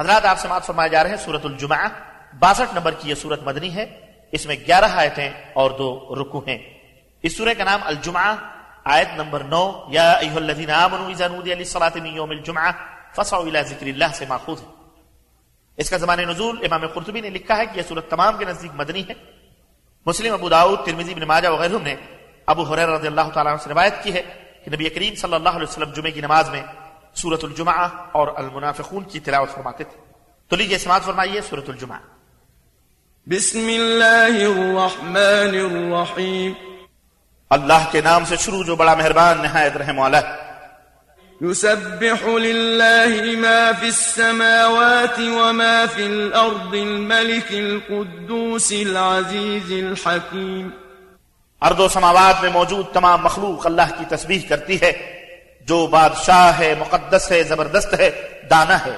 हजरात आप समाअत फरमाए जा रहे हैं सूरतुल जुमा 62 नंबर की यह सूरत मदनी है। इसमें 11 आयतें और 2 रुकू हैं। इस सूरह का नाम अलजुमा आयत नंबर 9 या अय्युहल्लज़ीना आमनू इज़ा नूदिया लिस्सलाति मिन यौमिल जुमा फ़सअू इला ज़िक्रिल्लाह से माखूज़ है। इसका ज़माने नुज़ूल इमाम कुर्तुबी ने लिखा है कि यह सूरत तमाम के नजदीक मदनी है। मुस्लिम, अबू दाऊद, तिरमिज़ी, इब्न माजा वगैरह ने अबू हुरैरा रज़ियल्लाहु तआला अन्हु से रिवायत की है कि नबी करीम सल्लल्लाहु अलैहि वसल्लम जुमे की नमाज में सूरतुल जुमा और अल मुनाफिकून की तिलावत फरमाते थे। तो लीजिए समाअत फरमाइए सूरतुल जुमा। बिस्मिल्लाहिर्रहमानिर्रहीम, अल्लाह के नाम से शुरू जो बड़ा मेहरबान निहायत रहम वाला है। युसब्बिहु लिल्लाहि मा फिस समावाति व मा फिल अर्दिल मलिकिल कुद्दूसिल अज़ीज़िल हकीम। अर्दो समावात में मौजूद तमाम मखलूक अल्लाह की तस्बीह करती है, जो बादशाह है, मुकद्दस है, जबरदस्त है, दाना है।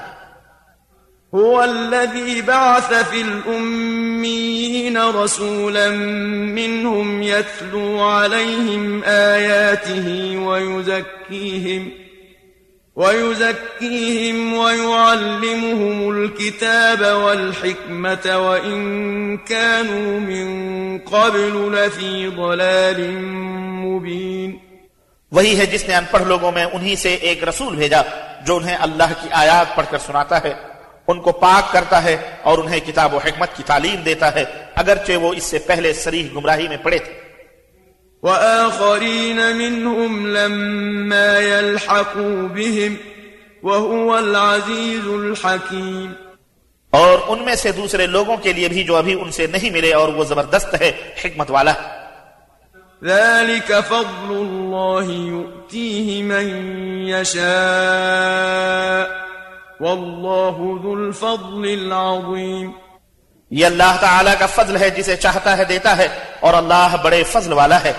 هو الذي بعث في الأميين رسولا منهم يتلو عليهم آياته ويزكيهم ويعلمهم الكتاب والحكمة وإن كانوا من قبل لفي ضلال مبين। वही है जिसने अनपढ़ लोगों में उन्हीं से एक रसूल भेजा जो उन्हें अल्लाह की आयत पढ़कर सुनाता है, उनको पाक करता है और उन्हें किताब और हिकमत की तालीम देता है, अगरचे वो इससे पहले सरीह गुमराही में पड़े थे। وآخرين منهم لما يلحقوا بهم وهو العزيز الحكيم। और उनमें से दूसरे लोगों के लिए भी जो अभी उनसे नहीं मिले और वो जबरदस्त है, हिकमत वाला है। ذلك فضل الله يؤتيه من يشاء वल्लाहु ज़ुल फ़ज़्लिल अज़ीम। ये अल्लाह ताला का फजल है, जिसे चाहता है देता है और अल्लाह बड़े फजल वाला है।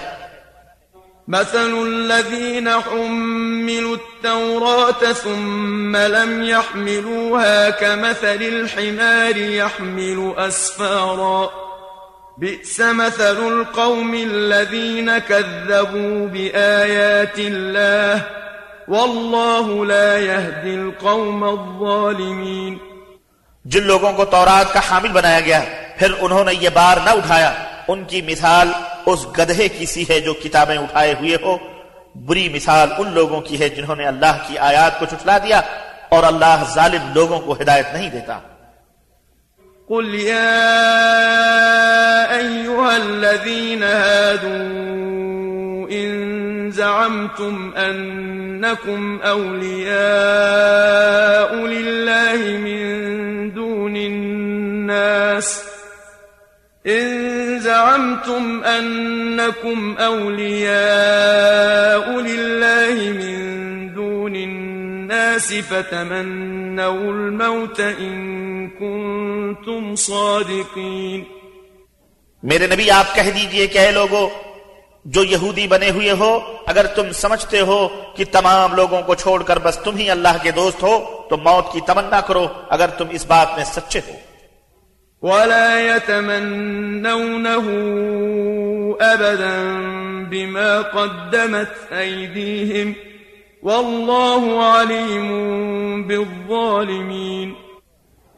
मसलुल लज़ीना हुम्मिलुत तौरात थुम्मा लम यहमिलूहा कमसलिल हिमारि यहमिलु अस्फ़ारा बि'स मसलुल क़ौमिल लज़ीना कज़्ज़बू बिआयातिल्लाह वल्लाहु ला यहदिल कौम अज़्ज़ालिमीन। जिन लोगों को तौरात का हामिल बनाया गया फिर उन्होंने ये बार न उठाया, उनकी मिसाल उस गधे की सी है जो किताबें उठाए हुए हो। बुरी मिसाल उन लोगों की है जिन्होंने अल्लाह की आयत को झुठला दिया और अल्लाह जालिम लोगों को हिदायत नहीं देता। कुल या अय्युहल्लज़ीना हादू इन زعمتم أنكم أولياء لله من دون الناس إن زعمتم أنكم أولياء لله من دون الناس فتمنوا الموت إن كنتم صادقين। मेरे नबी आप कह दीजिए कि हे लोगों जो यहूदी बने हुए हो, अगर तुम समझते हो कि तमाम लोगों को छोड़कर बस तुम ही अल्लाह के दोस्त हो तो मौत की तमन्ना करो अगर तुम इस बात में सच्चे हो। ولا يتمنونه أبدا بما قدمت أيديهم والله عليم بالظالمين।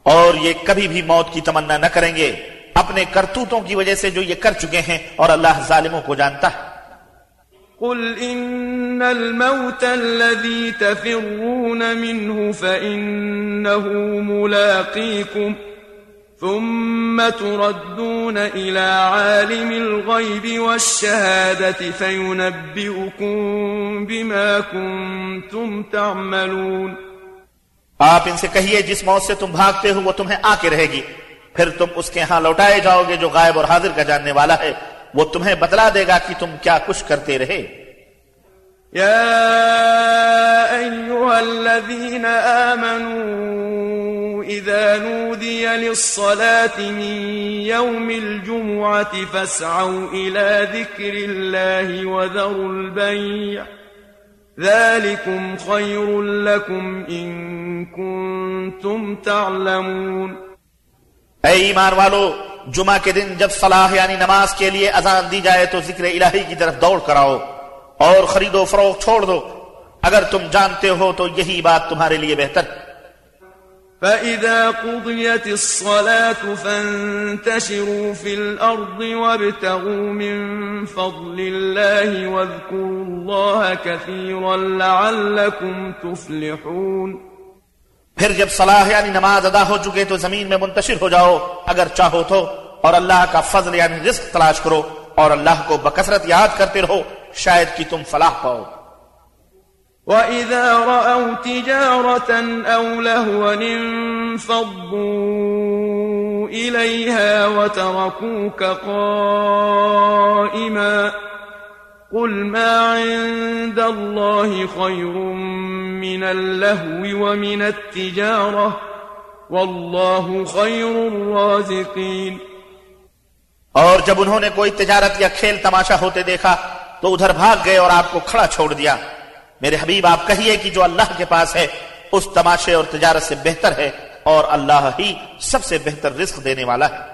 और ये कभी भी मौत की तमन्ना न करेंगे अपने करतूतों की वजह से जो ये कर चुके हैं, और अल्लाह जालिमों को जानता है। कुल इन्नल मौत अल्लज़ी तफ़िरून मिन्हु फ़इन्नहु मुलाक़ीकुम थुम्मा तुरद्दून इला आलिमिल ग़ैबि वश्शहादति फ़युनब्बिउकुम बिमा कुन्तुम तअमलून। आप इनसे कहिए जिस मौत से तुम भागते हो वो तुम्हें आके रहेगी, फिर तुम उसके यहां लौटाए जाओगे जो गायब और हाजिर का जानने वाला है। वो तुम्हें बतला देगा कि तुम क्या कुछ करते रहे। या अय्युहल्लज़ीना आमनू इज़ा नूदिया लिस्सलाति मिन यौमिल जुमुअति फ़स्अऊ इला ज़िक्रिल्लाहि वज़रुल बैअ ज़ालिकुम ख़ैरुल लकुम इन कुन्तुम तअलमून। ऐ ईमान वालो, जुमा के दिन जब सलाह यानी नमाज के लिए अजान दी जाए तो जिक्र इलाही की तरफ दौड़ कराओ और खरीदो फरोख्त छोड़ दो, अगर तुम जानते हो तो यही बात तुम्हारे लिए बेहतर। فإذا قضيت الصلاة فانتشروا في الأرض وابتغوا من فضل الله واذكروا الله كثيرا لعلكم تفلحون۔ پھر جب صلاح یعنی نماز ادا ہو چکے تو زمین میں منتشر ہو جاؤ اگر چاہو تو، اور اللہ کا فضل یعنی رزق تلاش کرو اور اللہ کو بکثرت یاد کرتے رہو، شاید کہ تم فلاح پاؤ۔ وَإِذَا رَأَوْا تِجَارَةً أَوْ لَهْوًا فَضُّوا إِلَيْهَا وَتَرَكُوكَ قَائِمًا قُلْ مَا عِنْدَ اللَّهِ خَيْرٌ مِنَ اللَّهْوِ وَمِنَ التِّجَارَةِ وَاللَّهُ خَيْرُ الرَّازِقِينَ۔ اور جب انہوں نے کوئی تجارت یا کھیل تماشا ہوتے دیکھا تو ادھر بھاگ گئے اور آپ کو کھڑا چھوڑ دیا۔ میرے حبیب آپ کہیے کہ جو اللہ کے پاس ہے اس تماشے اور تجارت سے بہتر ہے، اور اللہ ہی سب سے بہتر رزق دینے والا ہے۔